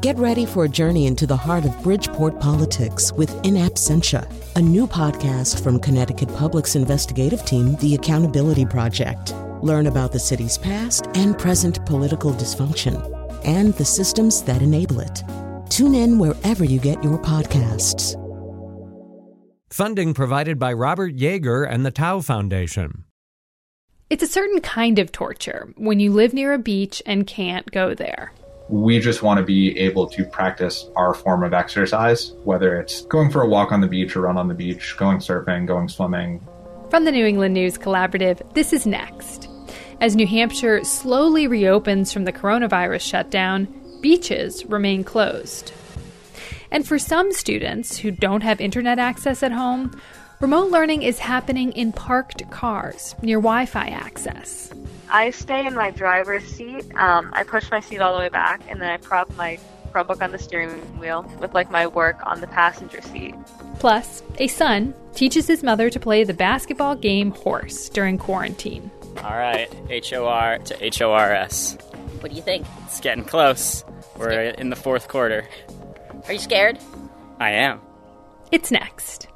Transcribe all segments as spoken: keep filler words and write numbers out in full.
Get ready for a journey into the heart of Bridgeport politics with In Absentia, a new podcast from Connecticut Public's investigative team, The Accountability Project. Learn about the city's past and present political dysfunction and the systems that enable it. Tune in wherever you get your podcasts. Funding provided by Robert Yeager and the Tau Foundation. It's a certain kind of torture when you live near a beach and can't go there. We just want to be able to practice our form of exercise, whether it's going for a walk on the beach or run on the beach, going surfing, going swimming. From the New England News Collaborative, this is Next. As New Hampshire slowly reopens from the coronavirus shutdown, beaches remain closed. And for some students who don't have internet access at home, remote learning is happening in parked cars near Wi-Fi access. I stay in my driver's seat. Um, I push my seat all the way back, and then I prop my Chromebook on the steering wheel with, like, my work on the passenger seat. Plus, a son teaches his mother to play the basketball game horse during quarantine. All right, H O R to H O R S. What do you think? It's getting close. We're Scared. In the fourth quarter. Are you scared? I am. It's Next.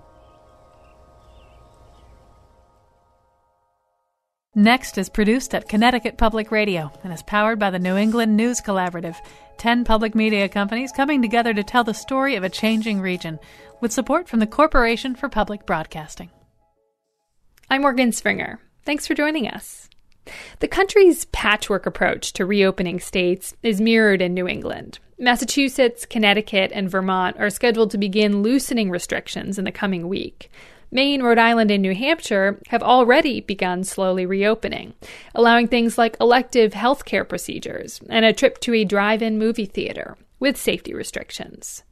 Next is produced at Connecticut Public Radio and is powered by the New England News Collaborative, ten public media companies coming together to tell the story of a changing region, with support from the Corporation for Public Broadcasting. I'm Morgan Springer. Thanks for joining us. The country's patchwork approach to reopening states is mirrored in New England. Massachusetts, Connecticut, and Vermont are scheduled to begin loosening restrictions in the coming week. Maine, Rhode Island, and New Hampshire have already begun slowly reopening, allowing things like elective healthcare procedures and a trip to a drive-in movie theater with safety restrictions.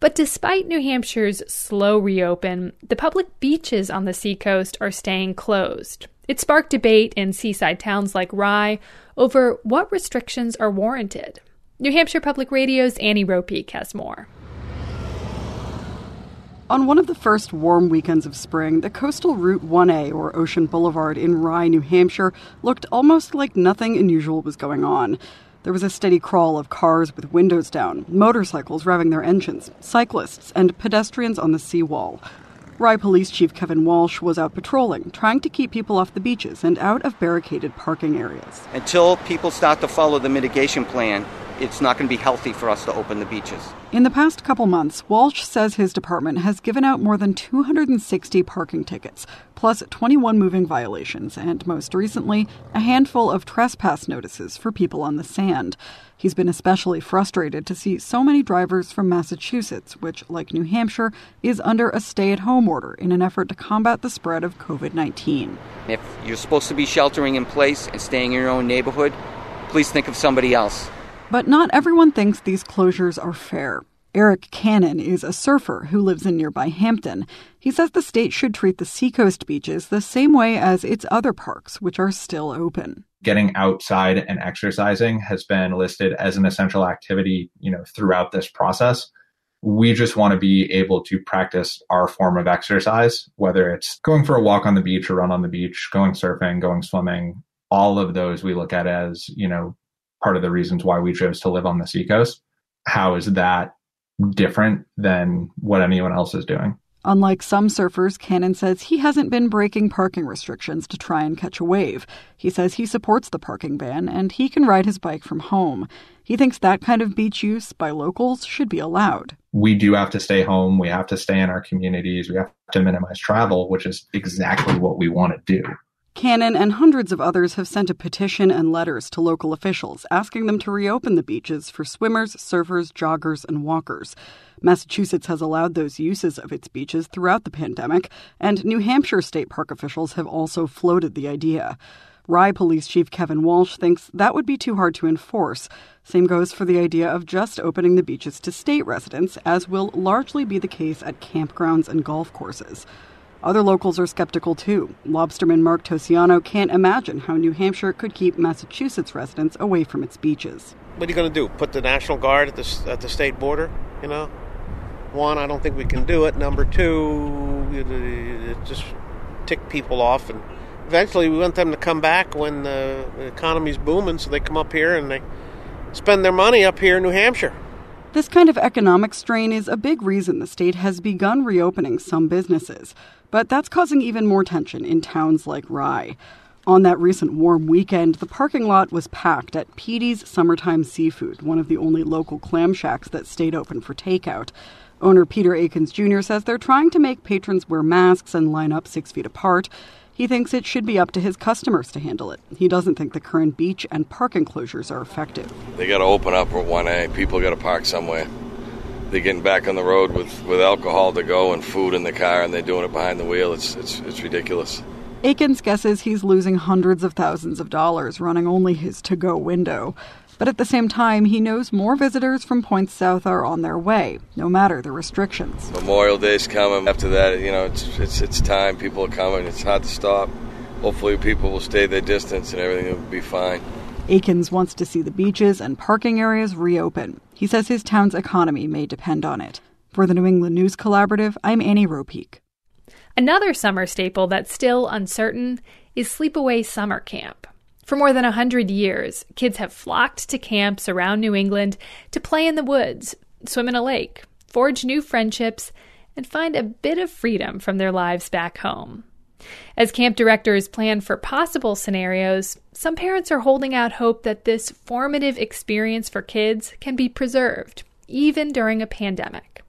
But despite New Hampshire's slow reopen, the public beaches on the seacoast are staying closed. It sparked debate in seaside towns like Rye over what restrictions are warranted. New Hampshire Public Radio's Annie Ropeik has more. On one of the first warm weekends of spring, the coastal Route one A, or Ocean Boulevard, in Rye, New Hampshire, looked almost like nothing unusual was going on. There was a steady crawl of cars with windows down, motorcycles revving their engines, cyclists, and pedestrians on the seawall. Rye Police Chief Kevin Walsh was out patrolling, trying to keep people off the beaches and out of barricaded parking areas. Until people start to follow the mitigation plan, it's not going to be healthy for us to open the beaches. In the past couple months, Walsh says his department has given out more than two hundred sixty parking tickets, plus twenty-one moving violations, and most recently, a handful of trespass notices for people on the sand. He's been especially frustrated to see so many drivers from Massachusetts, which, like New Hampshire, is under a stay-at-home order in an effort to combat the spread of covid nineteen. If you're supposed to be sheltering in place and staying in your own neighborhood, please think of somebody else. But not everyone thinks these closures are fair. Eric Cannon is a surfer who lives in nearby Hampton. He says the state should treat the seacoast beaches the same way as its other parks, which are still open. Getting outside and exercising has been listed as an essential activity, you know, throughout this process. We just want to be able to practice our form of exercise, whether it's going for a walk on the beach or run on the beach, going surfing, going swimming. All of those we look at as, you know, part of the reasons why we chose to live on the seacoast. How is that different than what anyone else is doing? Unlike some surfers, Cannon says he hasn't been breaking parking restrictions to try and catch a wave. He says he supports the parking ban and he can ride his bike from home. He thinks that kind of beach use by locals should be allowed. We do have to stay home. We have to stay in our communities. We have to minimize travel, which is exactly what we want to do. Cannon and hundreds of others have sent a petition and letters to local officials asking them to reopen the beaches for swimmers, surfers, joggers, and walkers. Massachusetts has allowed those uses of its beaches throughout the pandemic, and New Hampshire state park officials have also floated the idea. Rye Police Chief Kevin Walsh thinks that would be too hard to enforce. Same goes for the idea of just opening the beaches to state residents, as will largely be the case at campgrounds and golf courses. Other locals are skeptical, too. Lobsterman Mark Tosiano can't imagine how New Hampshire could keep Massachusetts residents away from its beaches. What are you going to do, put the National Guard at the, at the state border, you know? One, I don't think we can do it. Number two, it just tick people off. And eventually we want them to come back when the economy's booming, so they come up here and they spend their money up here in New Hampshire. This kind of economic strain is a big reason the state has begun reopening some businesses, but that's causing even more tension in towns like Rye. On that recent warm weekend, the parking lot was packed at Petey's Summertime Seafood, one of the only local clam shacks that stayed open for takeout. Owner Peter Akins Junior says they're trying to make patrons wear masks and line up six feet apart. He thinks it should be up to his customers to handle it. He doesn't think the current beach and parking closures are effective. They got to open up Route one A. People got to park somewhere. They're getting back on the road with, with alcohol to go and food in the car, and they're doing it behind the wheel. It's it's it's ridiculous. Akins guesses he's losing hundreds of thousands of dollars running only his to-go window. But at the same time, he knows more visitors from points south are on their way, no matter the restrictions. Memorial Day's coming. After that, you know, it's it's, it's time. People are coming. It's hard to stop. Hopefully people will stay their distance and everything will be fine. Akins wants to see the beaches and parking areas reopen. He says his town's economy may depend on it. For the New England News Collaborative, I'm Annie Ropeik. Another summer staple that's still uncertain is sleepaway summer camp. For more than one hundred years, kids have flocked to camps around New England to play in the woods, swim in a lake, forge new friendships, and find a bit of freedom from their lives back home. As camp directors plan for possible scenarios, some parents are holding out hope that this formative experience for kids can be preserved, even during a pandemic.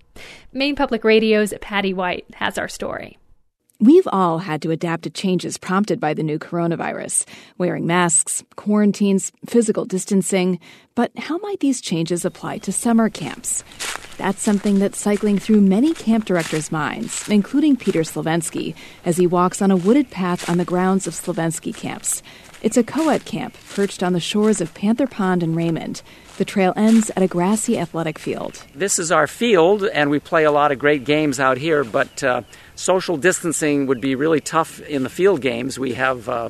Maine Public Radio's Patty White has our story. We've all had to adapt to changes prompted by the new coronavirus, wearing masks, quarantines, physical distancing. But how might these changes apply to summer camps? That's something that's cycling through many camp directors' minds, including Peter Slovensky, as he walks on a wooded path on the grounds of Slovensky camps. It's a co-ed camp perched on the shores of Panther Pond and Raymond. The trail ends at a grassy athletic field. This is our field, and we play a lot of great games out here, but uh, social distancing would be really tough in the field games. We have uh,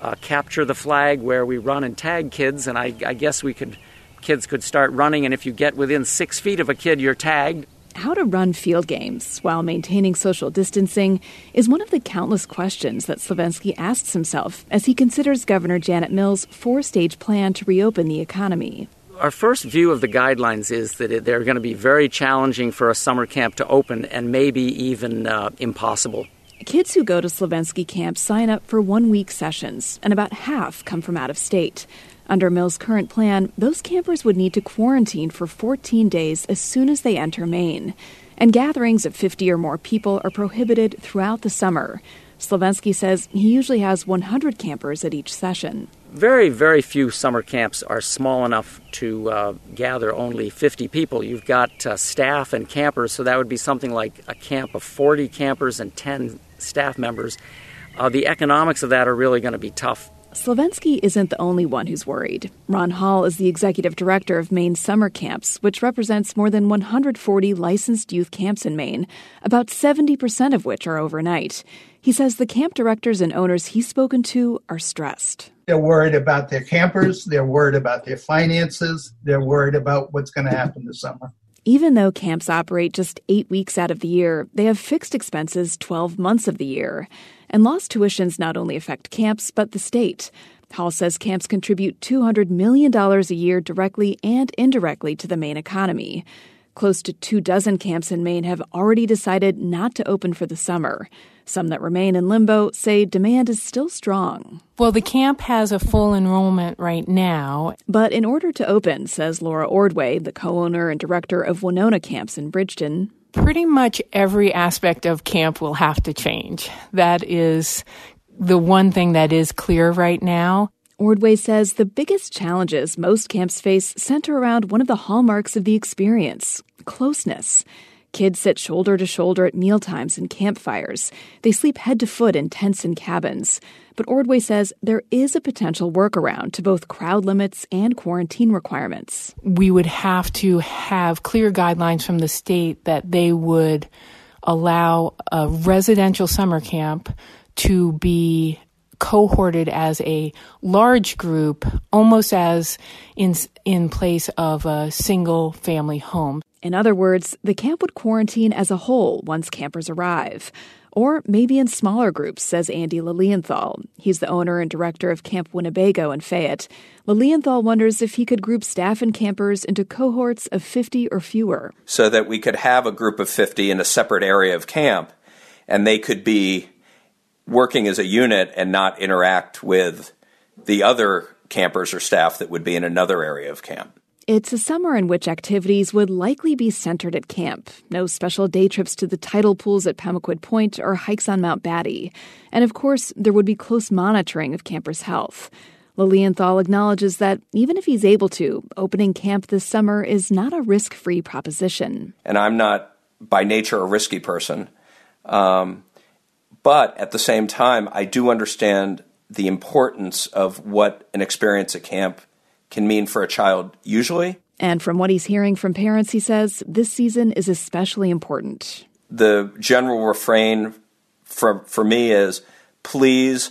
uh, Capture the Flag, where we run and tag kids, and I, I guess we could kids could start running, and if you get within six feet of a kid, you're tagged. How to run field games while maintaining social distancing is one of the countless questions that Slovensky asks himself as he considers Governor Janet Mills' four-stage plan to reopen the economy. Our first view of the guidelines is that they're going to be very challenging for a summer camp to open and maybe even uh, impossible. Kids who go to Slovensky camp sign up for one-week sessions, and about half come from out of state. Under Mill's current plan, those campers would need to quarantine for fourteen days as soon as they enter Maine. And gatherings of fifty or more people are prohibited throughout the summer. Slovensky says he usually has one hundred campers at each session. Very, very few summer camps are small enough to uh, gather only fifty people. You've got uh, staff and campers, so that would be something like a camp of forty campers and ten staff members. Uh, the economics of that are really going to be tough. Slovensky isn't the only one who's worried. Ron Hall is the executive director of Maine Summer Camps, which represents more than one hundred forty licensed youth camps in Maine, about seventy percent of which are overnight. He says the camp directors and owners he's spoken to are stressed. They're worried about their campers. They're worried about their finances. They're worried about what's going to happen this summer. Even though camps operate just eight weeks out of the year, they have fixed expenses twelve months of the year. And lost tuitions not only affect camps, but the state. Hall says camps contribute two hundred million dollars a year directly and indirectly to the Maine economy. Close to two dozen camps in Maine have already decided not to open for the summer. Some that remain in limbo say demand is still strong. Well, the camp has a full enrollment right now. But in order to open, says Laura Ordway, the co-owner and director of Winona Camps in Bridgeton, pretty much every aspect of camp will have to change. That is the one thing that is clear right now. Ordway says the biggest challenges most camps face center around one of the hallmarks of the experience, closeness. Kids sit shoulder to shoulder at mealtimes and campfires. They sleep head to foot in tents and cabins. But Ordway says there is a potential workaround to both crowd limits and quarantine requirements. We would have to have clear guidelines from the state that they would allow a residential summer camp to be cohorted as a large group, almost as in in place of a single family home. In other words, the camp would quarantine as a whole once campers arrive. Or maybe in smaller groups, says Andy Lilienthal. He's the owner and director of Camp Winnebago in Fayette. Lilienthal wonders if he could group staff and campers into cohorts of fifty or fewer. So that we could have a group of fifty in a separate area of camp, and they could be working as a unit and not interact with the other campers or staff that would be in another area of camp. It's a summer in which activities would likely be centered at camp. No special day trips to the tidal pools at Pemaquid Point or hikes on Mount Batty. And of course, there would be close monitoring of campers' health. Lilienthal acknowledges that even if he's able to, opening camp this summer is not a risk-free proposition. And I'm not by nature a risky person. Um, but at the same time, I do understand the importance of what an experience at camp can mean for a child usually. And from what he's hearing from parents, he says, this season is especially important. The general refrain for, for me is, please,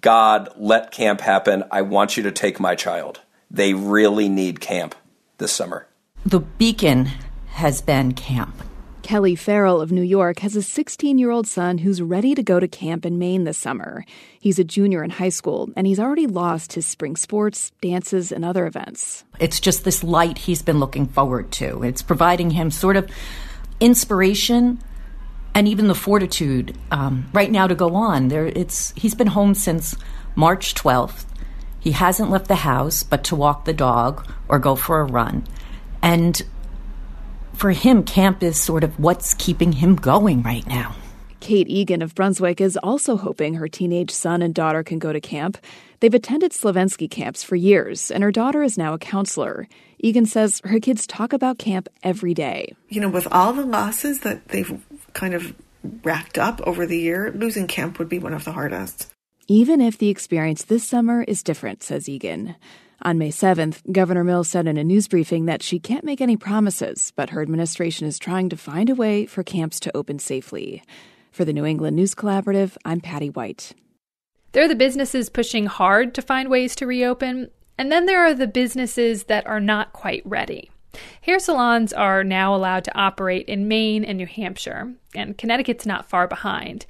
God, let camp happen. I want you to take my child. They really need camp this summer. The beacon has been camp. Kelly Farrell of New York has a sixteen-year-old son who's ready to go to camp in Maine this summer. He's a junior in high school, and he's already lost his spring sports, dances, and other events. It's just this light he's been looking forward to. It's providing him sort of inspiration and even the fortitude um, right now to go on. There, it's he's been home since March twelfth. He hasn't left the house but to walk the dog or go for a run. And for him, camp is sort of what's keeping him going right now. Kate Egan of Brunswick is also hoping her teenage son and daughter can go to camp. They've attended Slovensky camps for years, and her daughter is now a counselor. Egan says her kids talk about camp every day. You know, with all the losses that they've kind of racked up over the year, losing camp would be one of the hardest. Even if the experience this summer is different, says Egan. On May seventh, Governor Mills said in a news briefing that she can't make any promises, but her administration is trying to find a way for camps to open safely. For the New England News Collaborative, I'm Patty White. There are the businesses pushing hard to find ways to reopen, and then there are the businesses that are not quite ready. Hair salons are now allowed to operate in Maine and New Hampshire, and Connecticut's not far behind.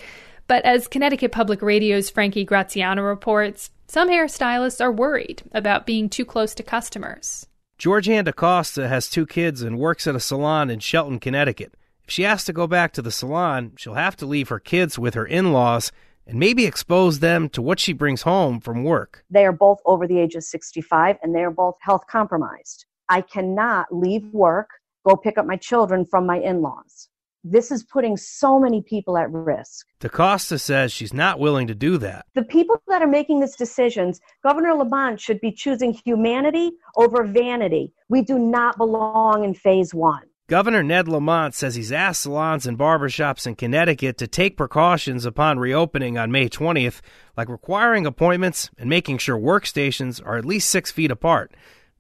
But as Connecticut Public Radio's Frankie Graziano reports, some hairstylists are worried about being too close to customers. Georgianne DaCosta has two kids and works at a salon in Shelton, Connecticut. If she has to go back to the salon, she'll have to leave her kids with her in-laws and maybe expose them to what she brings home from work. They are both over the age of sixty-five, and they are both health compromised. I cannot leave work, go pick up my children from my in-laws. This is putting so many people at risk. DaCosta says she's not willing to do that. The people that are making these decisions, Governor Lamont should be choosing humanity over vanity. We do not belong in phase one. Governor Ned Lamont says he's asked salons and barbershops in Connecticut to take precautions upon reopening on May twentieth, like requiring appointments and making sure workstations are at least six feet apart.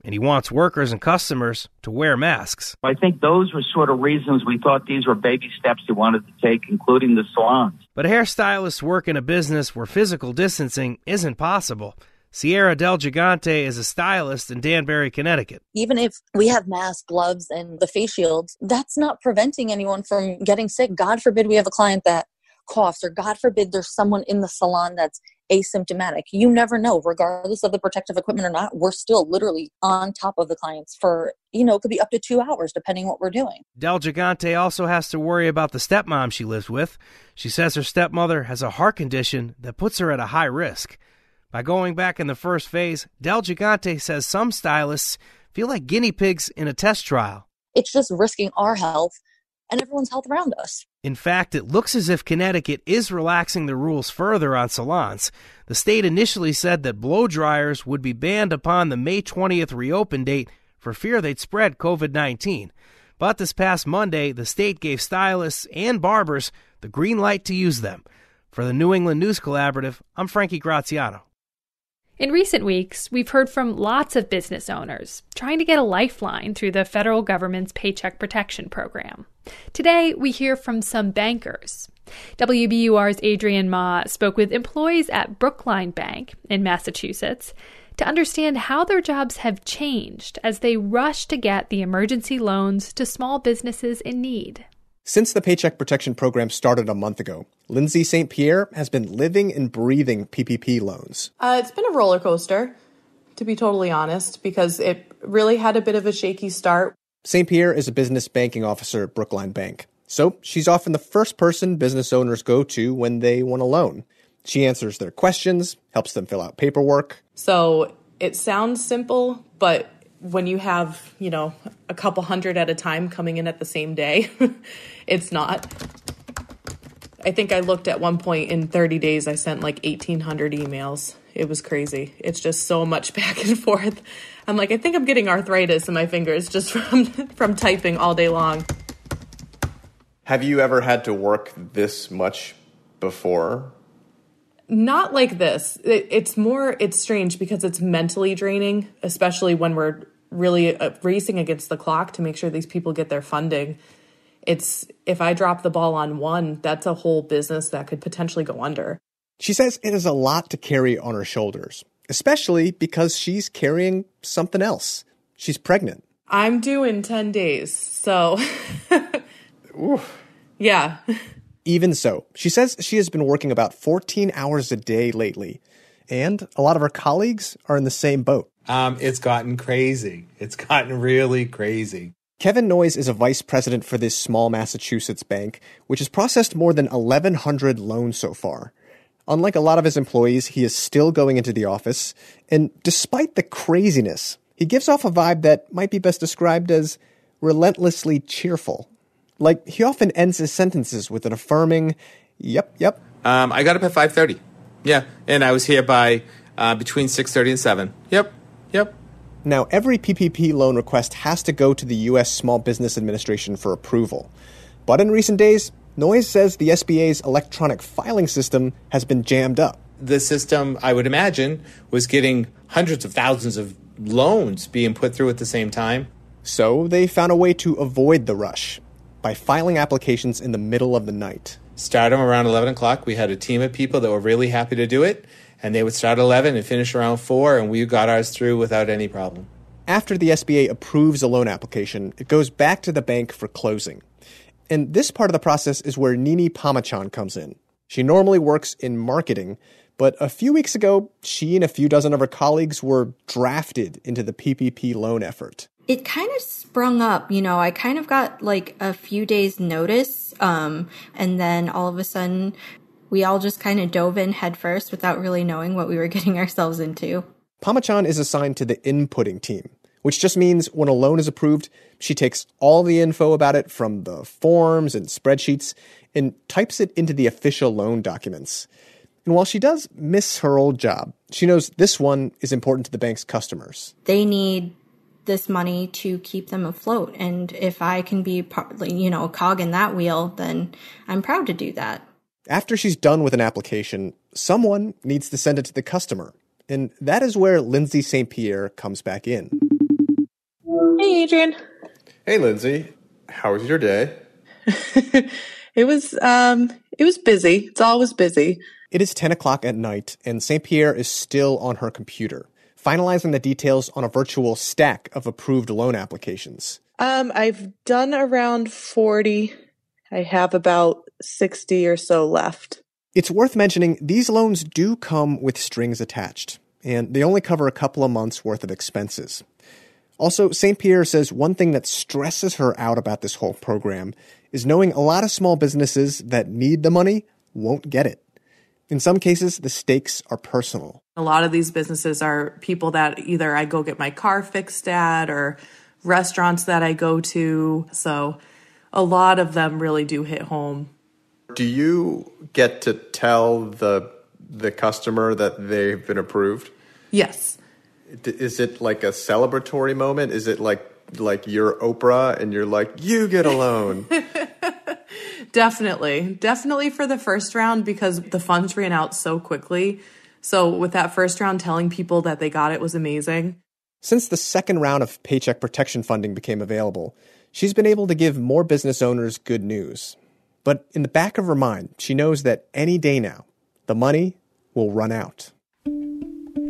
And he wants workers and customers to wear masks. I think those were sort of reasons we thought these were baby steps he wanted to take, including the salons. But hairstylists work in a business where physical distancing isn't possible. Sierra Del Gigante is a stylist in Danbury, Connecticut. Even if we have masks, gloves, and the face shields, that's not preventing anyone from getting sick. God forbid we have a client that coughs, or God forbid there's someone in the salon that's asymptomatic. You never know. Regardless of the protective equipment or not, we're still literally on top of the clients for, you know, it could be up to two hours depending what we're doing. Del Gigante also has to worry about the stepmom she lives with. She says her stepmother has a heart condition that puts her at a high risk. By going back in the first phase, Del Gigante says some stylists feel like guinea pigs in a test trial. It's just risking our health and everyone's health around us. In fact, it looks as if Connecticut is relaxing the rules further on salons. The state initially said that blow dryers would be banned upon the May twentieth reopen date for fear they'd spread COVID nineteen. But this past Monday, the state gave stylists and barbers the green light to use them. For the New England News Collaborative, I'm Frankie Graziano. In recent weeks, we've heard from lots of business owners trying to get a lifeline through the federal government's Paycheck Protection Program. Today, we hear from some bankers. W B U R's Adrian Ma spoke with employees at Brookline Bank in Massachusetts to understand how their jobs have changed as they rush to get the emergency loans to small businesses in need. Since the Paycheck Protection Program started a month ago, Lindsay Saint Pierre has been living and breathing P P P loans. Uh, it's been a roller coaster, to be totally honest, because it really had a bit of a shaky start. Saint Pierre is a business banking officer at Brookline Bank, so she's often the first person business owners go to when they want a loan. She answers their questions, helps them fill out paperwork. So it sounds simple, but when you have, you know, a couple hundred at a time coming in at the same day, it's not. I think I looked at one point in thirty days, I sent like eighteen hundred emails. It was crazy. It's just so much back and forth. I'm like, I think I'm getting arthritis in my fingers just from, from typing all day long. Have you ever had to work this much before? Not like this. It, it's more, it's strange because it's mentally draining, especially when we're really racing against the clock to make sure these people get their funding. It's, if I drop the ball on one, that's a whole business that could potentially go under. She says it is a lot to carry on her shoulders, especially because she's carrying something else. She's pregnant. I'm due in ten days, so. Oof. Yeah. Even so, she says she has been working about fourteen hours a day lately, and a lot of her colleagues are in the same boat. Um, it's gotten crazy. It's gotten really crazy. Kevin Noyes is a vice president for this small Massachusetts bank, which has processed more than eleven hundred loans so far. Unlike a lot of his employees, he is still going into the office, and despite the craziness, he gives off a vibe that might be best described as relentlessly cheerful. Like, he often ends his sentences with an affirming, yep, yep. Um, I got up at five thirty. Yeah, and I was here by uh, between six thirty and seven. Yep, yep. Now, every P P P loan request has to go to the U S Small Business Administration for approval. But in recent days, Noyes says the S B A's electronic filing system has been jammed up. The system, I would imagine, was getting hundreds of thousands of loans being put through at the same time. So they found a way to avoid the rush by filing applications in the middle of the night. Start them around eleven o'clock. We had a team of people that were really happy to do it, and they would start at eleven and finish around four, and we got ours through without any problem. After the S B A approves a loan application, it goes back to the bank for closing. And this part of the process is where Nini Pamachan comes in. She normally works in marketing, but a few weeks ago, she and a few dozen of her colleagues were drafted into the P P P loan effort. It kind of sprung up, you know, I kind of got like a few days notice, um, and then all of a sudden, we all just kind of dove in headfirst without really knowing what we were getting ourselves into. Pamachan is assigned to the inputting team, which just means when a loan is approved, she takes all the info about it from the forms and spreadsheets and types it into the official loan documents. And while she does miss her old job, she knows this one is important to the bank's customers. They need this money to keep them afloat. And if I can be, you know, a cog in that wheel, then I'm proud to do that. After she's done with an application, someone needs to send it to the customer. And that is where Lindsay Saint Pierre comes back in. Hey, Adrian. Hey, Lindsay. How was your day? It was, um, it was busy. It's always busy. It is ten o'clock at night, and Saint Pierre is still on her computer, finalizing the details on a virtual stack of approved loan applications. Um, I've done around forty. I have about sixty or so left. It's worth mentioning these loans do come with strings attached, and they only cover a couple of months' worth of expenses. Also, Saint Pierre says one thing that stresses her out about this whole program is knowing a lot of small businesses that need the money won't get it. In some cases, the stakes are personal. A lot of these businesses are people that either I go get my car fixed at or restaurants that I go to. So a lot of them really do hit home. Do you get to tell the the customer that they've been approved? Yes. Is it like a celebratory moment? Is it like like you're Oprah and you're like, you get a loan? Definitely. Definitely for the first round because the funds ran out so quickly. So with that first round, telling people that they got it was amazing. Since the second round of Paycheck Protection funding became available, she's been able to give more business owners good news. But in the back of her mind, she knows that any day now, the money will run out.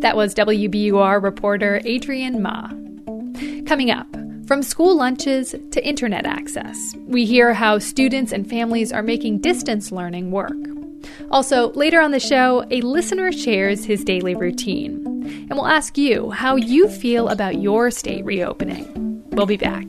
That was W B U R reporter Adrian Ma. Coming up, from school lunches to internet access, we hear how students and families are making distance learning work. Also, later on the show, a listener shares his daily routine. And we'll ask you how you feel about your state reopening. We'll be back.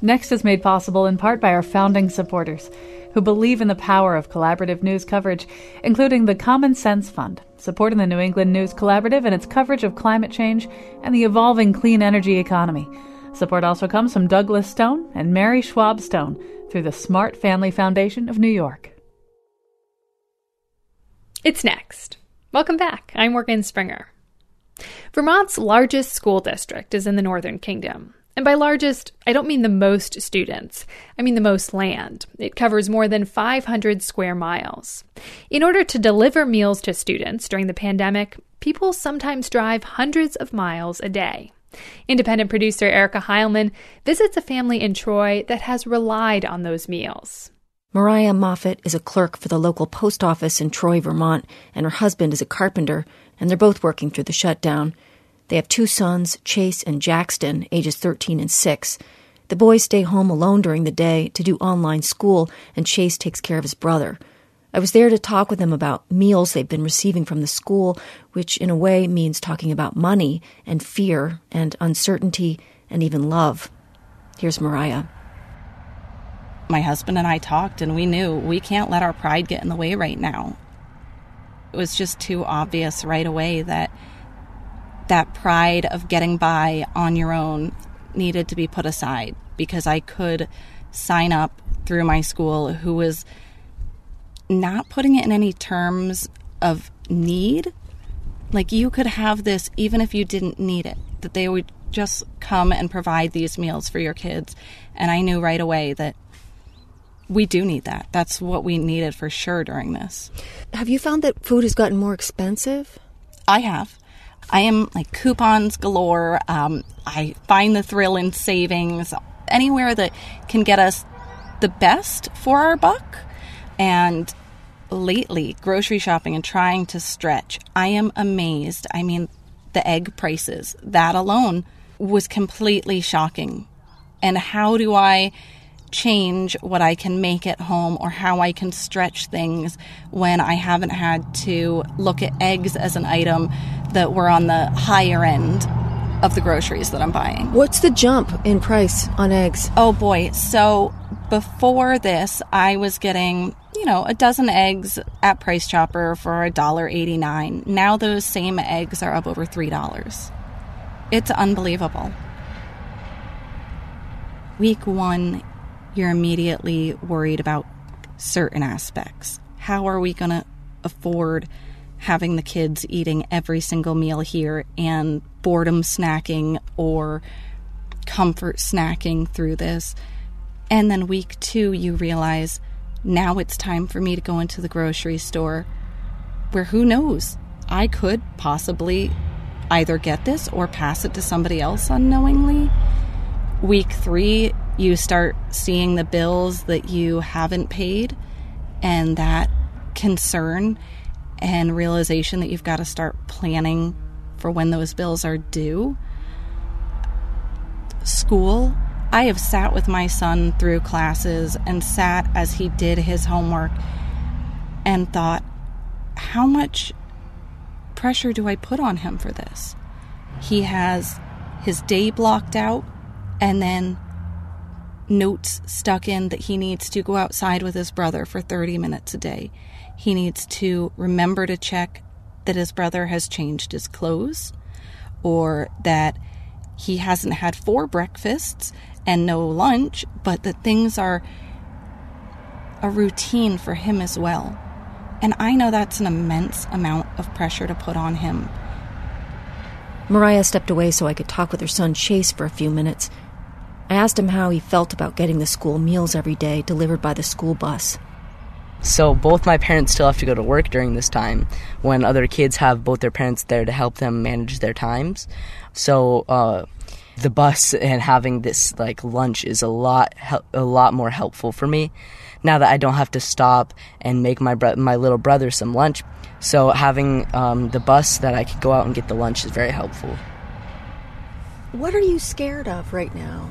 Next is made possible in part by our founding supporters, who believe in the power of collaborative news coverage, including the Common Sense Fund, supporting the New England News Collaborative and its coverage of climate change and the evolving clean energy economy. Support also comes from Douglas Stone and Mary Schwab Stone through the Smart Family Foundation of New York. It's Next. Welcome back. I'm Morgan Springer. Vermont's largest school district is in the Northern Kingdom. And by largest, I don't mean the most students. I mean the most land. It covers more than five hundred square miles. In order to deliver meals to students during the pandemic, people sometimes drive hundreds of miles a day. Independent producer Erica Heilman visits a family in Troy that has relied on those meals. Mariah Moffat is a clerk for the local post office in Troy, Vermont, and her husband is a carpenter, and they're both working through the shutdown. They have two sons, Chase and Jaxton, ages thirteen and six. The boys stay home alone during the day to do online school, and Chase takes care of his brother. I was there to talk with them about meals they've been receiving from the school, which in a way means talking about money and fear and uncertainty and even love. Here's Mariah. My husband and I talked, and we knew we can't let our pride get in the way right now. It was just too obvious right away that that pride of getting by on your own needed to be put aside, because I could sign up through my school, who was not putting it in any terms of need. Like, you could have this even if you didn't need it, that they would just come and provide these meals for your kids. And I knew right away that we do need that. That's what we needed for sure during this. Have you found that food has gotten more expensive? I have. I am, like, coupons galore. Um, I find the thrill in savings anywhere that can get us the best for our buck. And lately, grocery shopping and trying to stretch, I am amazed. I mean, the egg prices, that alone was completely shocking. And how do I change what I can make at home, or how I can stretch things when I haven't had to look at eggs as an item that were on the higher end of the groceries that I'm buying? What's the jump in price on eggs? Oh boy, so before this, I was getting, you know, a dozen eggs at Price Chopper for one dollar and eighty-nine cents. Now those same eggs are up over three dollars. It's unbelievable. Week one, you're immediately worried about certain aspects. How are we going to afford having the kids eating every single meal here, and boredom snacking or comfort snacking through this? And then week two, you realize, now it's time for me to go into the grocery store, where who knows, I could possibly either get this or pass it to somebody else unknowingly. Week three, you start seeing the bills that you haven't paid, and that concern and realization that you've got to start planning for when those bills are due. School. I have sat with my son through classes and sat as he did his homework and thought, how much pressure do I put on him for this? He has his day blocked out, and then notes stuck in that he needs to go outside with his brother for thirty minutes a day. He needs to remember to check that his brother has changed his clothes, or that he hasn't had four breakfasts and no lunch, but that things are a routine for him as well. And I know that's an immense amount of pressure to put on him. Mariah stepped away so I could talk with her son Chase for a few minutes. I asked him how he felt about getting the school meals every day delivered by the school bus. So both my parents still have to go to work during this time, when other kids have both their parents there to help them manage their times. So, uh... the bus and having this like lunch is a lot a lot more helpful for me now that I don't have to stop and make my bro- my little brother some lunch. So having um, the bus that I could go out and get the lunch is very helpful. What are you scared of right now?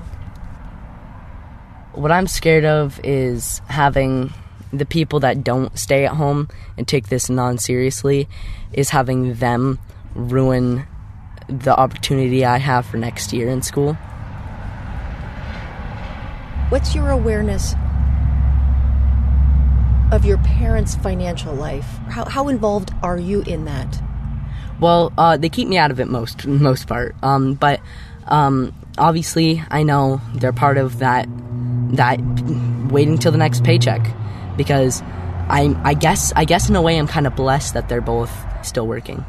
What I'm scared of is having the people that don't stay at home and take this non-seriously, is having them ruin the opportunity I have for next year in school. What's your awareness of your parents' financial life? How how involved are you in that? Well, uh, they keep me out of it most most part. Um, but um, obviously, I know they're part of that that waiting till the next paycheck, because I I guess I guess in a way I'm kind of blessed that they're both still working,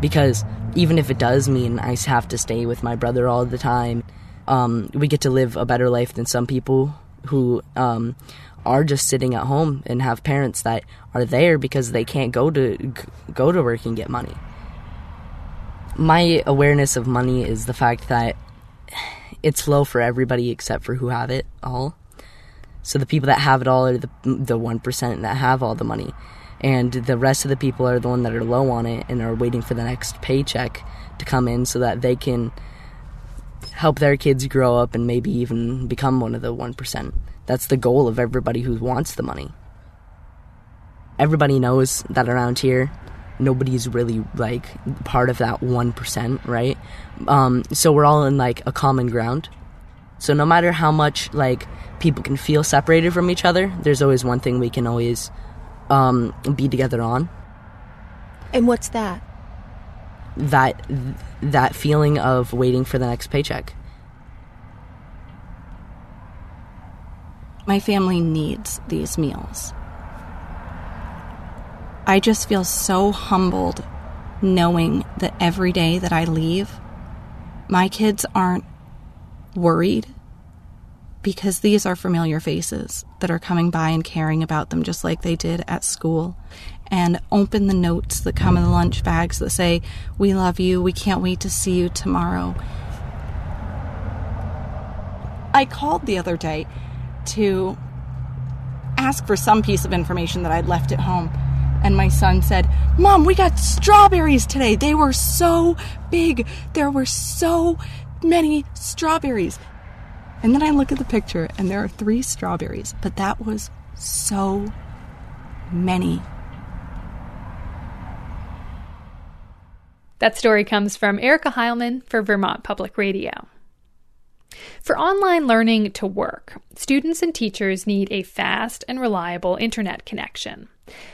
because even if it does mean I have to stay with my brother all the time, um, we get to live a better life than some people who um, are just sitting at home and have parents that are there because they can't go to go to work and get money. My awareness of money is the fact that it's low for everybody except for who have it all. So the people that have it all are the the one percent that have all the money. And the rest of the people are the one that are low on it and are waiting for the next paycheck to come in so that they can help their kids grow up and maybe even become one of the one percent. That's the goal of everybody who wants the money. Everybody knows that around here, nobody's really, like, part of that one percent, right? Um, so we're all in, like, a common ground. So no matter how much, like, people can feel separated from each other, there's always one thing we can always... Um, be together on. And what's that? That that feeling of waiting for the next paycheck. My family needs these meals. I just feel so humbled knowing that every day that I leave, my kids aren't worried, because these are familiar faces that are coming by and caring about them just like they did at school. And open the notes that come in the lunch bags that say, "We love you, we can't wait to see you tomorrow." I called the other day to ask for some piece of information that I'd left at home. And my son said, "Mom, we got strawberries today. They were so big. There were so many strawberries." And then I look at the picture, and there are three strawberries, but that was so many. That story comes from Erica Heilman for Vermont Public Radio. For online learning to work, students and teachers need a fast and reliable internet connection.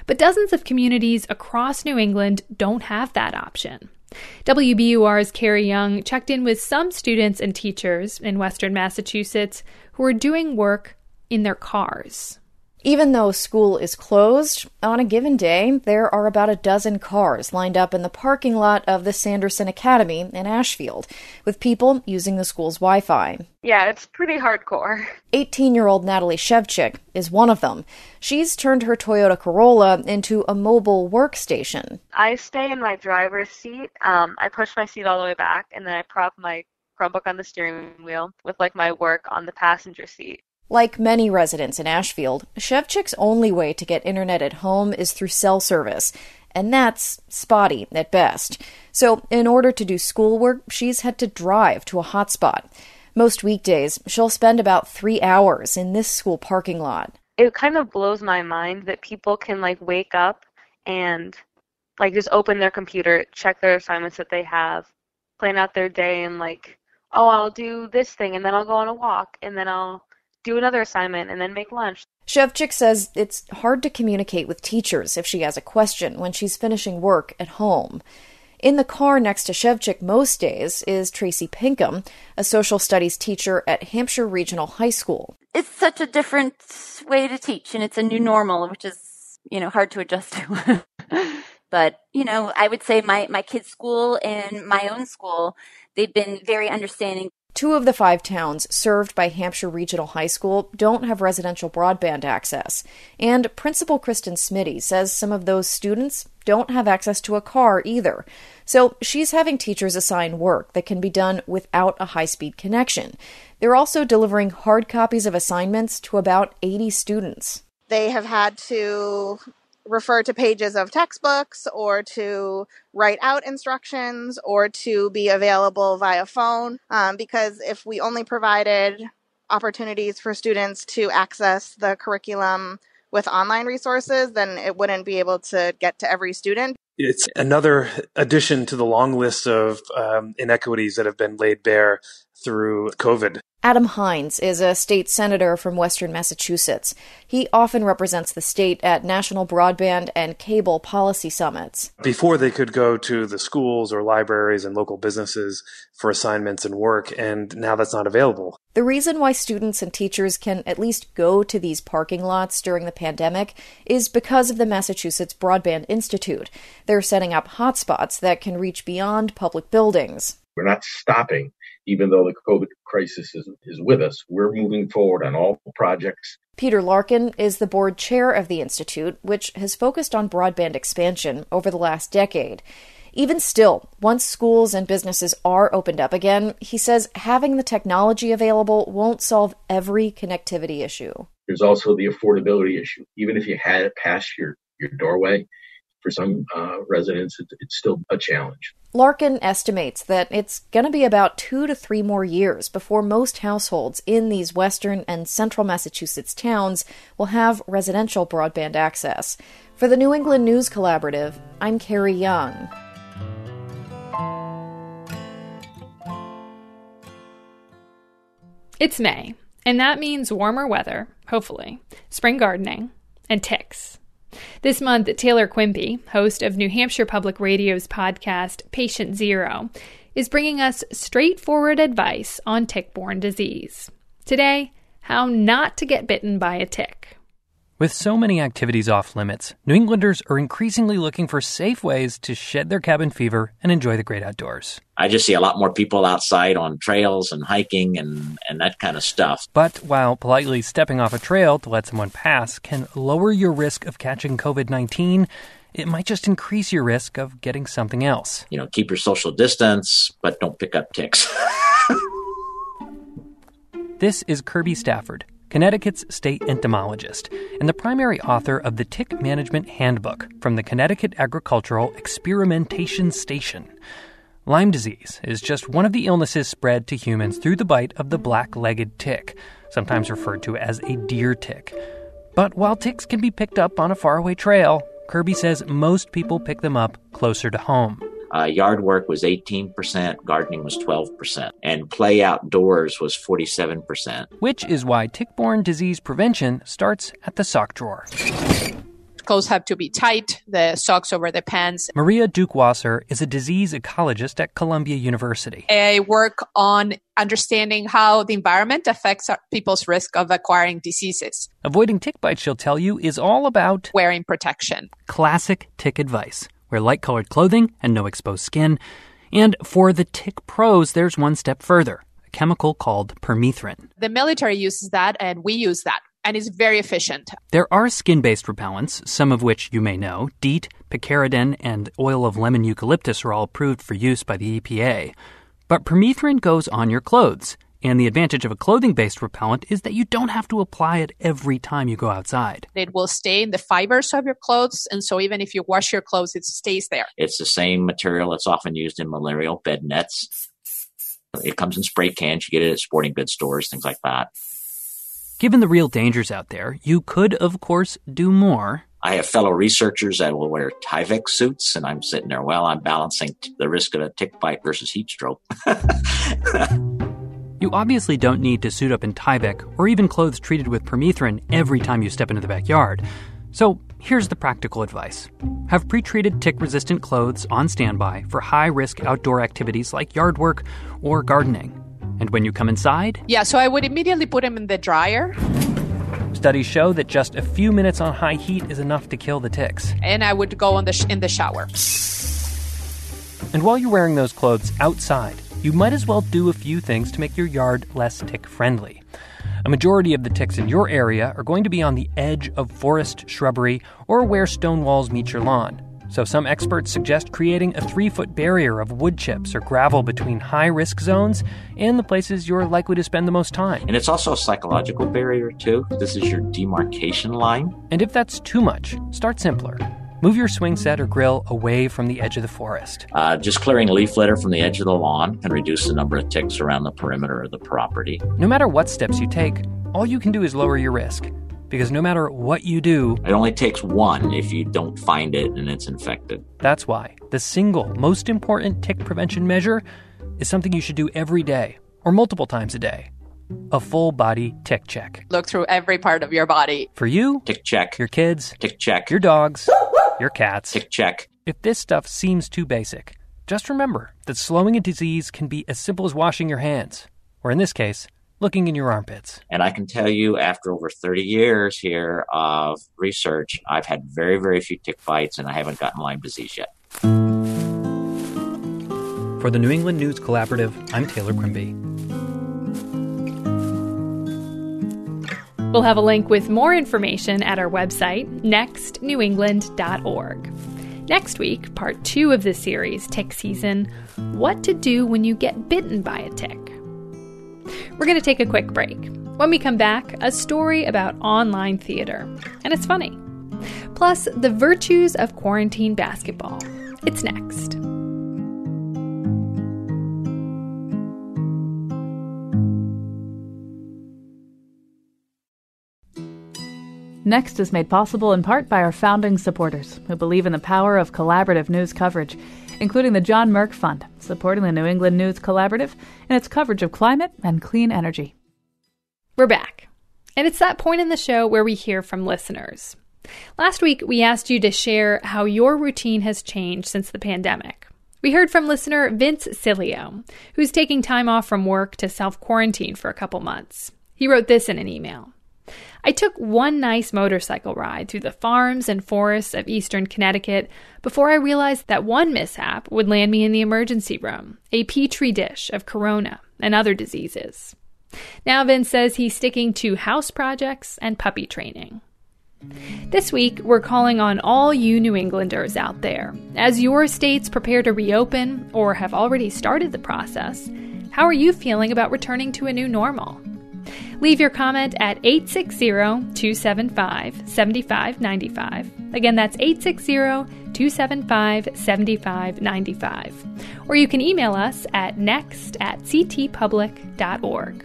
But dozens of communities across New England don't have that option. W B U R's Carrie Young checked in with some students and teachers in Western Massachusetts who are doing work in their cars. Even though school is closed, on a given day, there are about a dozen cars lined up in the parking lot of the Sanderson Academy in Ashfield, with people using the school's Wi-Fi. Yeah, it's pretty hardcore. eighteen-year-old Natalie Shevchik is one of them. She's turned her Toyota Corolla into a mobile workstation. I stay in my driver's seat. Um, I push my seat all the way back, and then I prop my Chromebook on the steering wheel with, like, my work on the passenger seat. Like many residents in Ashfield, Shevchik's only way to get internet at home is through cell service, and that's spotty at best. So in order to do schoolwork, she's had to drive to a hotspot. Most weekdays, she'll spend about three hours in this school parking lot. It kind of blows my mind that people can, like, wake up and, like, just open their computer, check their assignments that they have, plan out their day, and, like, oh, I'll do this thing, and then I'll go on a walk, and then I'll do another assignment, and then make lunch. Shevchik says it's hard to communicate with teachers if she has a question when she's finishing work at home. In the car next to Shevchik most days is Tracy Pinkham, a social studies teacher at Hampshire Regional High School. It's such a different way to teach, and it's a new normal, which is, you know, hard to adjust to. But, you know, I would say my, my kids' school and my own school, they've been very understanding. Two of the five towns served by Hampshire Regional High School don't have residential broadband access, and Principal Kristen Smitty says some of those students don't have access to a car either. So she's having teachers assign work that can be done without a high-speed connection. They're also delivering hard copies of assignments to about eighty students. They have had to refer to pages of textbooks or to write out instructions or to be available via phone. Um, because if we only provided opportunities for students to access the curriculum with online resources, then it wouldn't be able to get to every student. It's another addition to the long list of um, inequities that have been laid bare through COVID. Adam Hines is a state senator from Western Massachusetts. He often represents the state at national broadband and cable policy summits. Before, they could go to the schools or libraries and local businesses for assignments and work, and now that's not available. The reason why students and teachers can at least go to these parking lots during the pandemic is because of the Massachusetts Broadband Institute. They're setting up hotspots that can reach beyond public buildings. We're not stopping. Even though the COVID crisis is, is with us, we're moving forward on all projects. Peter Larkin is the board chair of the Institute, which has focused on broadband expansion over the last decade. Even still, once schools and businesses are opened up again, he says having the technology available won't solve every connectivity issue. There's also the affordability issue. Even if you had it past your, your doorway, for some uh, residents, it, it's still a challenge. Larkin estimates that it's going to be about two to three more years before most households in these western and central Massachusetts towns will have residential broadband access. For the New England News Collaborative, I'm Carrie Young. It's May, and that means warmer weather, hopefully, spring gardening, and ticks. This month, Taylor Quimby, host of New Hampshire Public Radio's podcast, Patient Zero, is bringing us straightforward advice on tick-borne disease. Today, how not to get bitten by a tick. With so many activities off limits, New Englanders are increasingly looking for safe ways to shed their cabin fever and enjoy the great outdoors. I just see a lot more people outside on trails and hiking and, and that kind of stuff. But while politely stepping off a trail to let someone pass can lower your risk of catching covid nineteen, it might just increase your risk of getting something else. You know, keep your social distance, but don't pick up ticks. This is Kirby Stafford, Connecticut's state entomologist, and the primary author of the Tick Management Handbook from the Connecticut Agricultural Experimentation Station. Lyme disease is just one of the illnesses spread to humans through the bite of the black-legged tick, sometimes referred to as a deer tick. But while ticks can be picked up on a faraway trail, Kirby says most people pick them up closer to home. Uh, yard work was eighteen percent, gardening was twelve percent, and play outdoors was forty-seven percent. Which is why tick-borne disease prevention starts at the sock drawer. Clothes have to be tight, the socks over the pants. Maria Duke-Wasser is a disease ecologist at Columbia University. I work on understanding how the environment affects people's risk of acquiring diseases. Avoiding tick bites, she'll tell you, is all about wearing protection. Classic tick advice. Wear light-colored clothing and no exposed skin. And for the tick pros, there's one step further, a chemical called permethrin. The military uses that, and we use that, and it's very efficient. There are skin-based repellents, some of which you may know. DEET, picaridin, and oil of lemon eucalyptus are all approved for use by the E P A. But permethrin goes on your clothes, and the advantage of a clothing-based repellent is that you don't have to apply it every time you go outside. It will stay in the fibers of your clothes, and so even if you wash your clothes, it stays there. It's the same material that's often used in malarial bed nets. It comes in spray cans. You get it at sporting goods stores, things like that. Given the real dangers out there, you could, of course, do more. I have fellow researchers that will wear Tyvek suits, and I'm sitting there, well, I'm balancing the risk of a tick bite versus heat stroke. You obviously don't need to suit up in Tyvek or even clothes treated with permethrin every time you step into the backyard. So here's the practical advice. Have pre-treated tick-resistant clothes on standby for high-risk outdoor activities like yard work or gardening. And when you come inside? Yeah, so I would immediately put them in the dryer. Studies show that just a few minutes on high heat is enough to kill the ticks. And I would go in the sh- in the shower. And while you're wearing those clothes outside, you might as well do a few things to make your yard less tick-friendly. A majority of the ticks in your area are going to be on the edge of forest shrubbery or where stone walls meet your lawn. So some experts suggest creating a three-foot barrier of wood chips or gravel between high-risk zones and the places you're likely to spend the most time. And it's also a psychological barrier, too. This is your demarcation line. And if that's too much, start simpler. Move your swing set or grill away from the edge of the forest. Uh, just clearing leaf litter from the edge of the lawn can reduce the number of ticks around the perimeter of the property. No matter what steps you take, all you can do is lower your risk. Because no matter what you do... it only takes one if you don't find it and it's infected. That's why the single most important tick prevention measure is something you should do every day or multiple times a day. A full-body tick check. Look through every part of your body. For you... tick check. Your kids... tick check. Your dogs... your cats... tick check. If this stuff seems too basic, just remember that slowing a disease can be as simple as washing your hands. Or in this case... looking in your armpits. And I can tell you, after over thirty years here of research, I've had very, very few tick bites, and I haven't gotten Lyme disease yet. For the New England News Collaborative, I'm Taylor Quimby. We'll have a link with more information at our website, next new england dot org. Next week, part two of this series, Tick Season, what to do when you get bitten by a tick. We're going to take a quick break. When we come back, a story about online theater. And it's funny. Plus, the virtues of quarantine basketball. It's next. Next is made possible in part by our founding supporters, who believe in the power of collaborative news coverage, including the John Merck Fund, supporting the New England News Collaborative and its coverage of climate and clean energy. We're back, and it's that point in the show where we hear from listeners. Last week, we asked you to share how your routine has changed since the pandemic. We heard from listener Vince Cilio, who's taking time off from work to self-quarantine for a couple months. He wrote this in an email. I took one nice motorcycle ride through the farms and forests of eastern Connecticut before I realized that one mishap would land me in the emergency room, a petri dish of corona and other diseases. Now Vince says he's sticking to house projects and puppy training. This week, we're calling on all you New Englanders out there. As your states prepare to reopen or have already started the process, how are you feeling about returning to a new normal? Leave your comment at eight six zero, two seven five, seven five nine five. Again, that's eight six zero, two seven five, seven five nine five. Or you can email us at next at c t public dot org.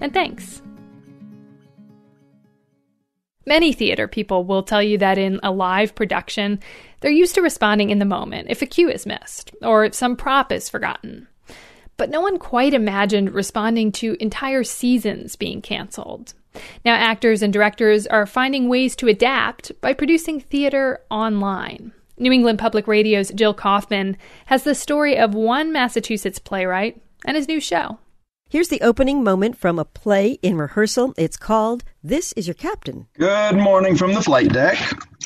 And thanks. Many theater people will tell you that in a live production, they're used to responding in the moment if a cue is missed or if some prop is forgotten. But no one quite imagined responding to entire seasons being canceled. Now actors and directors are finding ways to adapt by producing theater online. New England Public Radio's Jill Kaufman has the story of one Massachusetts playwright and his new show. Here's the opening moment from a play in rehearsal. It's called This Is Your Captain. Good morning from the flight deck.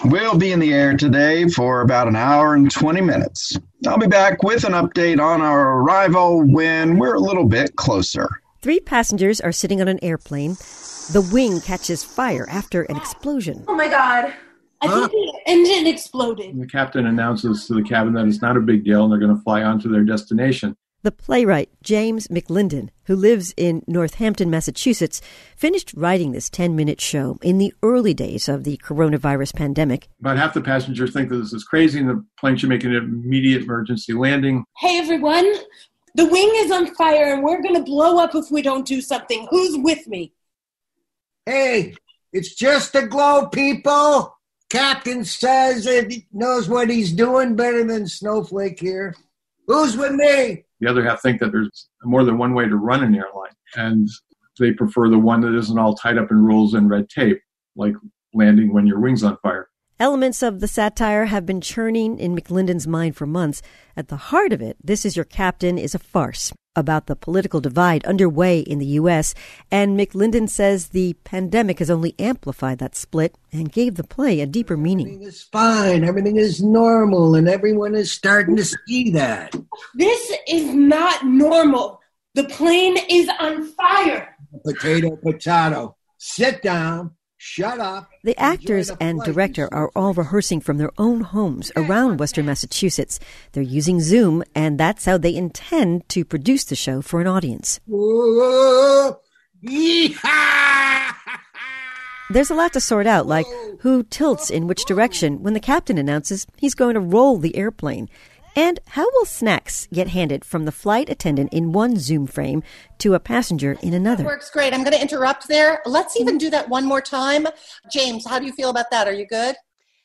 We'll be in the air today for about an hour and twenty minutes. I'll be back with an update on our arrival when we're a little bit closer. Three passengers are sitting on an airplane. The wing catches fire after an explosion. Oh, my God. I think the engine exploded. And the captain announces to the cabin that it's not a big deal and they're going to fly on to their destination. The playwright James McLindon, who lives in Northampton, Massachusetts, finished writing this ten-minute show in the early days of the coronavirus pandemic. About half the passengers think that this is crazy and the plane should make an immediate emergency landing. Hey, everyone, the wing is on fire and we're going to blow up if we don't do something. Who's with me? Hey, it's just a glow, people. Captain says he knows what he's doing better than Snowflake here. Who's with me? The other half think that there's more than one way to run an airline, and they prefer the one that isn't all tied up in rules and red tape, like landing when your wing's on fire. Elements of the satire have been churning in McLendon's mind for months. At the heart of it, This Is Your Captain is a farce about the political divide underway in the U S, and McLendon says the pandemic has only amplified that split and gave the play a deeper meaning. Everything is fine, everything is normal, and everyone is starting to see that. This is not normal. The plane is on fire. Potato, potato. Sit down. Shut up. The actors and director are all rehearsing from their own homes around Western Massachusetts. They're using Zoom, and that's how they intend to produce the show for an audience. There's a lot to sort out, like who tilts in which direction when the captain announces he's going to roll the airplane. And how will snacks get handed from the flight attendant in one Zoom frame to a passenger in another? That works great. I'm going to interrupt there. Let's even do that one more time. James, how do you feel about that? Are you good?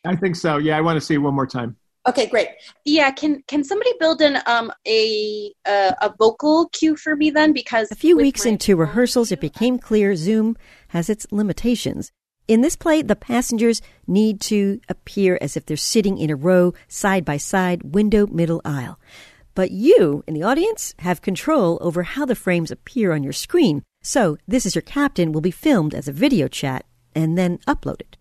I think so. Yeah, I want to see it one more time. Okay, great. Yeah, can can somebody build in um, a uh, a vocal cue for me then? Because a few weeks my- into rehearsals, it became clear Zoom has its limitations. In this play, the passengers need to appear as if they're sitting in a row, side by side, window, middle aisle. But you, in the audience, have control over how the frames appear on your screen. So This Is Your Captain will be filmed as a video chat and then uploaded.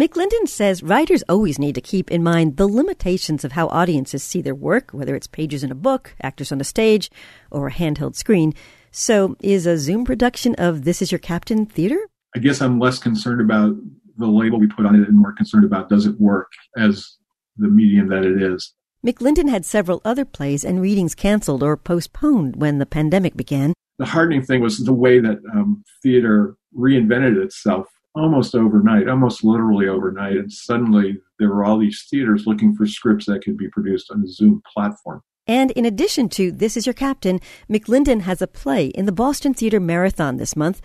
McLendon says writers always need to keep in mind the limitations of how audiences see their work, whether it's pages in a book, actors on a stage, or a handheld screen. So is a Zoom production of This Is Your Captain theater? I guess I'm less concerned about the label we put on it and more concerned about does it work as the medium that it is. McLendon had several other plays and readings canceled or postponed when the pandemic began. The heartening thing was the way that um, theater reinvented itself almost overnight, almost literally overnight. And suddenly there were all these theaters looking for scripts that could be produced on the Zoom platform. And in addition to This Is Your Captain, McLendon has a play in the Boston Theater Marathon this month.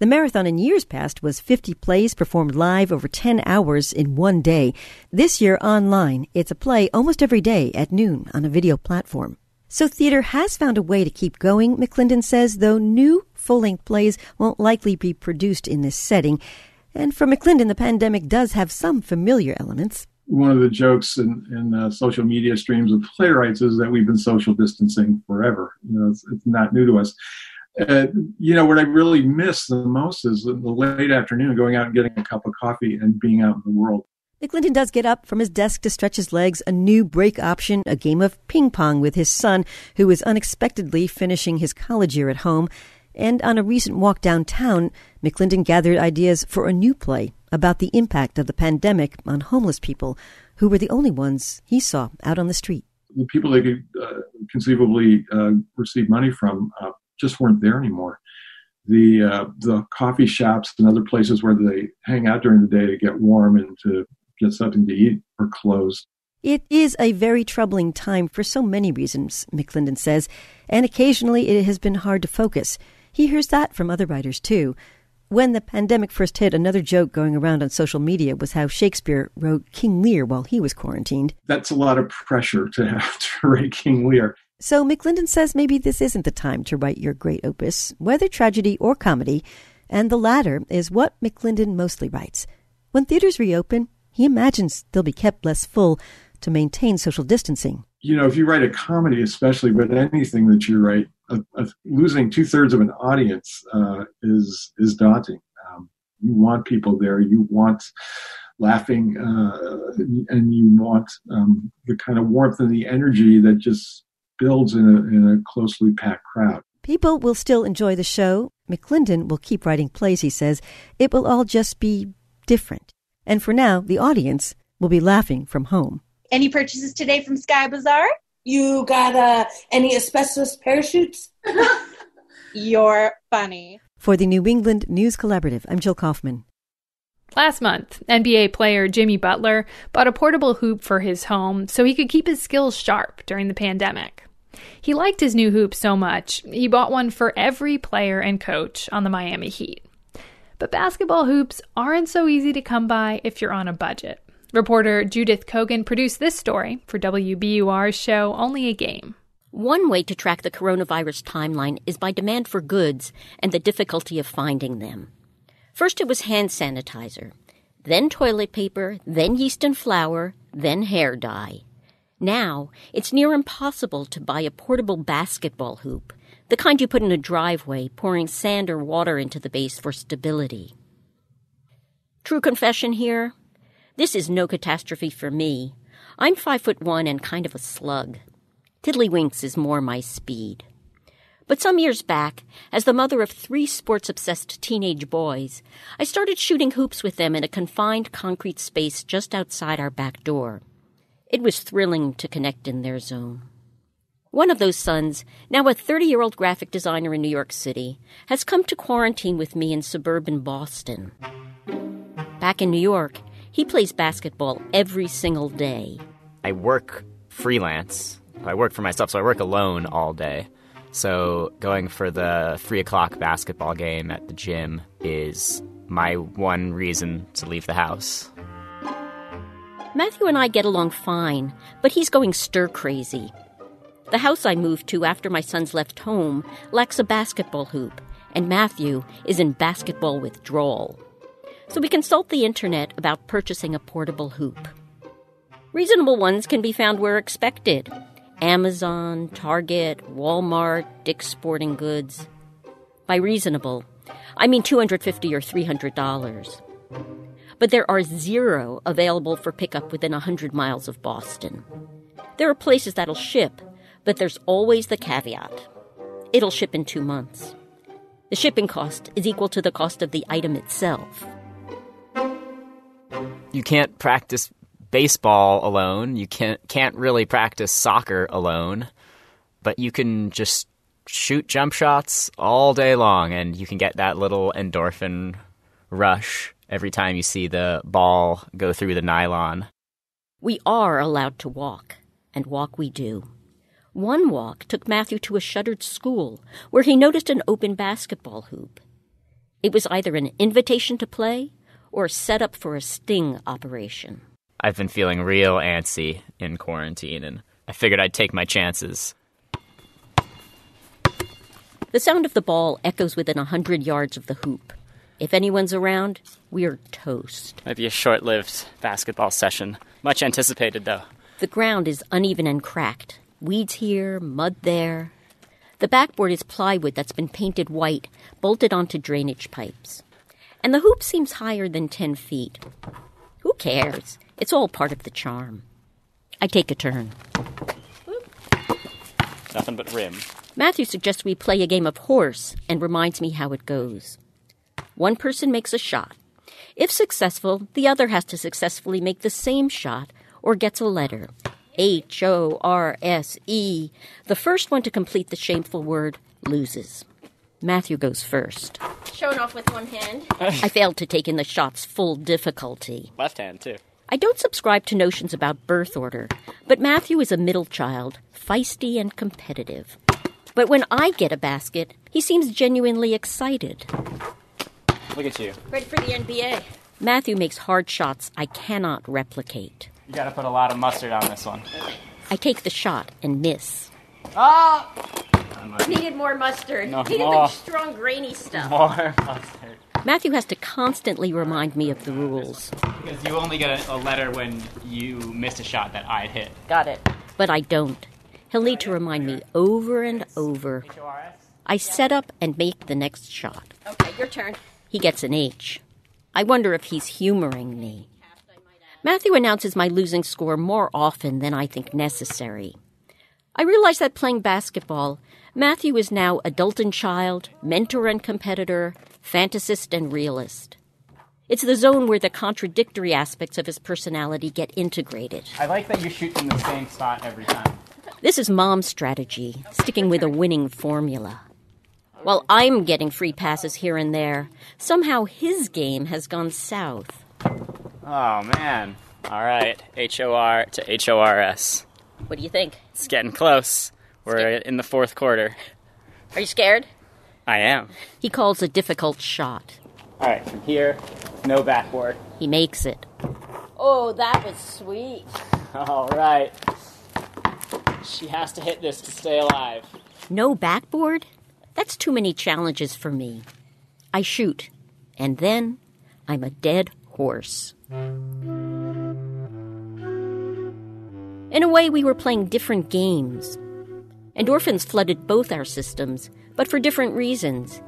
The marathon in years past was fifty plays performed live over ten hours in one day. This year online, it's a play almost every day at noon on a video platform. So theater has found a way to keep going, McLendon says, though new full-length plays won't likely be produced in this setting. And for McLendon, the pandemic does have some familiar elements. One of the jokes in, in uh, social media streams of playwrights is that we've been social distancing forever. You know, it's, it's not new to us. Uh, you know, what I really miss the most is the late afternoon, going out and getting a cup of coffee and being out in the world. McLendon does get up from his desk to stretch his legs, a new break option, a game of ping pong with his son, who is unexpectedly finishing his college year at home. And on a recent walk downtown, McLendon gathered ideas for a new play about the impact of the pandemic on homeless people, who were the only ones he saw out on the street. The people they could uh, conceivably uh, receive money from uh, just weren't there anymore. The uh, the coffee shops and other places where they hang out during the day to get warm and to get something to eat were closed. It is a very troubling time for so many reasons, McLendon says, and occasionally it has been hard to focus. He hears that from other writers, too. When the pandemic first hit, another joke going around on social media was how Shakespeare wrote King Lear while he was quarantined. That's a lot of pressure to have to write King Lear. So McLendon says maybe this isn't the time to write your great opus, whether tragedy or comedy, and the latter is what McLendon mostly writes. When theaters reopen, he imagines they'll be kept less full to maintain social distancing. You know, if you write a comedy especially, but anything that you write, uh, uh, losing two-thirds of an audience uh, is is daunting. Um, you want people there. You want laughing, uh, and you want um, the kind of warmth and the energy that just builds in a, in a closely packed crowd. People will still enjoy the show. McLendon will keep writing plays, he says. It will all just be different. And for now, the audience will be laughing from home. Any purchases today from Sky Bazaar? You got uh, any asbestos parachutes? You're funny. For the New England News Collaborative, I'm Jill Kaufman. Last month, N B A player Jimmy Butler bought a portable hoop for his home so he could keep his skills sharp during the pandemic. He liked his new hoop so much, he bought one for every player and coach on the Miami Heat. But basketball hoops aren't so easy to come by if you're on a budget. Reporter Judith Kogan produced this story for W B U R's show Only a Game. One way to track the coronavirus timeline is by demand for goods and the difficulty of finding them. First, it was hand sanitizer. then toilet paper, then yeast and flour, then hair dye. Now, it's near impossible to buy a portable basketball hoop, the kind you put in a driveway, pouring sand or water into the base for stability. True confession here, this is no catastrophe for me. I'm five foot one and kind of a slug. Tiddlywinks is more my speed. But some years back, as the mother of three sports-obsessed teenage boys, I started shooting hoops with them in a confined concrete space just outside our back door. It was thrilling to connect in their zone. One of those sons, now a thirty-year-old graphic designer in New York City, has come to quarantine with me in suburban Boston. Back in New York, he plays basketball every single day. I work freelance. I work for myself, so I work alone all day. So going for the three o'clock basketball game at the gym is my one reason to leave the house. Matthew and I get along fine, but he's going stir-crazy. The house I moved to after my sons left home lacks a basketball hoop, and Matthew is in basketball withdrawal. So we consult the internet about purchasing a portable hoop. Reasonable ones can be found where expected. Amazon, Target, Walmart, Dick's Sporting Goods. By reasonable, I mean two hundred fifty dollars or three hundred dollars. But there are zero available for pickup within one hundred miles of Boston. There are places that'll ship, but there's always the caveat. It'll ship in two months. The shipping cost is equal to the cost of the item itself. You can't practice baseball alone. You can't can't really practice soccer alone, but you can just shoot jump shots all day long, and you can get that little endorphin rush every time you see the ball go through the nylon. We are allowed to walk, and walk we do. One walk took Matthew to a shuttered school where he noticed an open basketball hoop. It was either an invitation to play or a setup for a sting operation. I've been feeling real antsy in quarantine, and I figured I'd take my chances. The sound of the ball echoes within a hundred yards of the hoop. If anyone's around, we're toast. Might be a short-lived basketball session. Much anticipated, though. The ground is uneven and cracked. Weeds here, mud there. The backboard is plywood that's been painted white, bolted onto drainage pipes. And the hoop seems higher than ten feet. Who cares? It's all part of the charm. I take a turn. Oop. Nothing but rim. Matthew suggests we play a game of horse and reminds me how it goes. One person makes a shot. If successful, the other has to successfully make the same shot or gets a letter. H O R S E. The first one to complete the shameful word loses. Matthew goes first. Showing off with one hand. I failed to take in the shot's full difficulty. Left hand, too. I don't subscribe to notions about birth order, but Matthew is a middle child, feisty and competitive. But when I get a basket, he seems genuinely excited. Look at you. Ready for the N B A. Matthew makes hard shots I cannot replicate. You gotta put a lot of mustard on this one. I take the shot and miss. Ah! Oh! Needed more mustard. No, Needed more. The strong, grainy stuff. More mustard. Matthew has to constantly remind me of the rules. Because you only get a, a letter when you miss a shot that I hit. Got it. But I don't. He'll need to remind me over and over. H O R S? I set up and make the next shot. Okay, your turn. He gets an H. I wonder if he's humoring me. Matthew announces my losing score more often than I think necessary. I realize that playing basketball, Matthew is now adult and child, mentor and competitor, fantasist and realist. It's the zone where the contradictory aspects of his personality get integrated. I like that you shoot in the same spot every time. This is mom's strategy, sticking with a winning formula. While I'm getting free passes here and there, somehow his game has gone south. Oh, man. All right, H O R to H O R S. What do you think? It's getting close. We're scared. In the fourth quarter. Are you scared? I am. He calls a difficult shot. All right, from here, no backboard. He makes it. Oh, that was sweet. All right. She has to hit this to stay alive. No backboard? That's too many challenges for me. I shoot, and then I'm a dead horse. In a way, we were playing different games. Endorphins flooded both our systems, but for different reasons.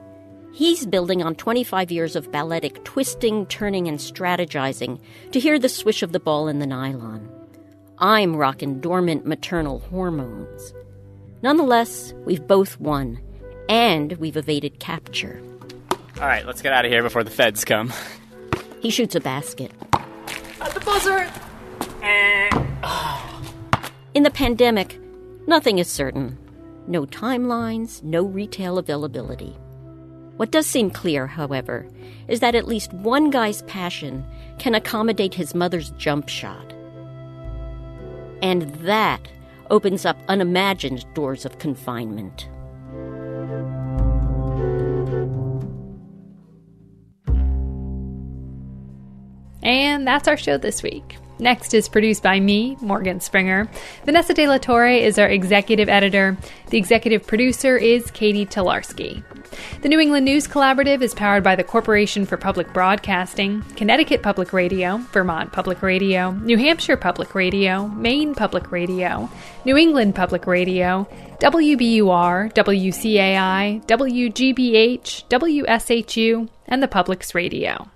He's building on twenty-five years of balletic twisting, turning, and strategizing to hear the swish of the ball in the nylon. I'm rockin' dormant maternal hormones. Nonetheless, we've both won, and we've evaded capture. All right, let's get out of here before the feds come. He shoots a basket. At the buzzer! In the pandemic, nothing is certain. No timelines, no retail availability. What does seem clear, however, is that at least one guy's passion can accommodate his mother's jump shot. And that opens up unimagined doors of confinement. And that's our show this week. Next is produced by me, Morgan Springer. Vanessa De La Torre is our executive editor. The executive producer is Katie Tolarski. The New England News Collaborative is powered by the Corporation for Public Broadcasting, Connecticut Public Radio, Vermont Public Radio, New Hampshire Public Radio, Maine Public Radio, New England Public Radio, W B U R, W C A I, W G B H, W S H U, and the Public's Radio.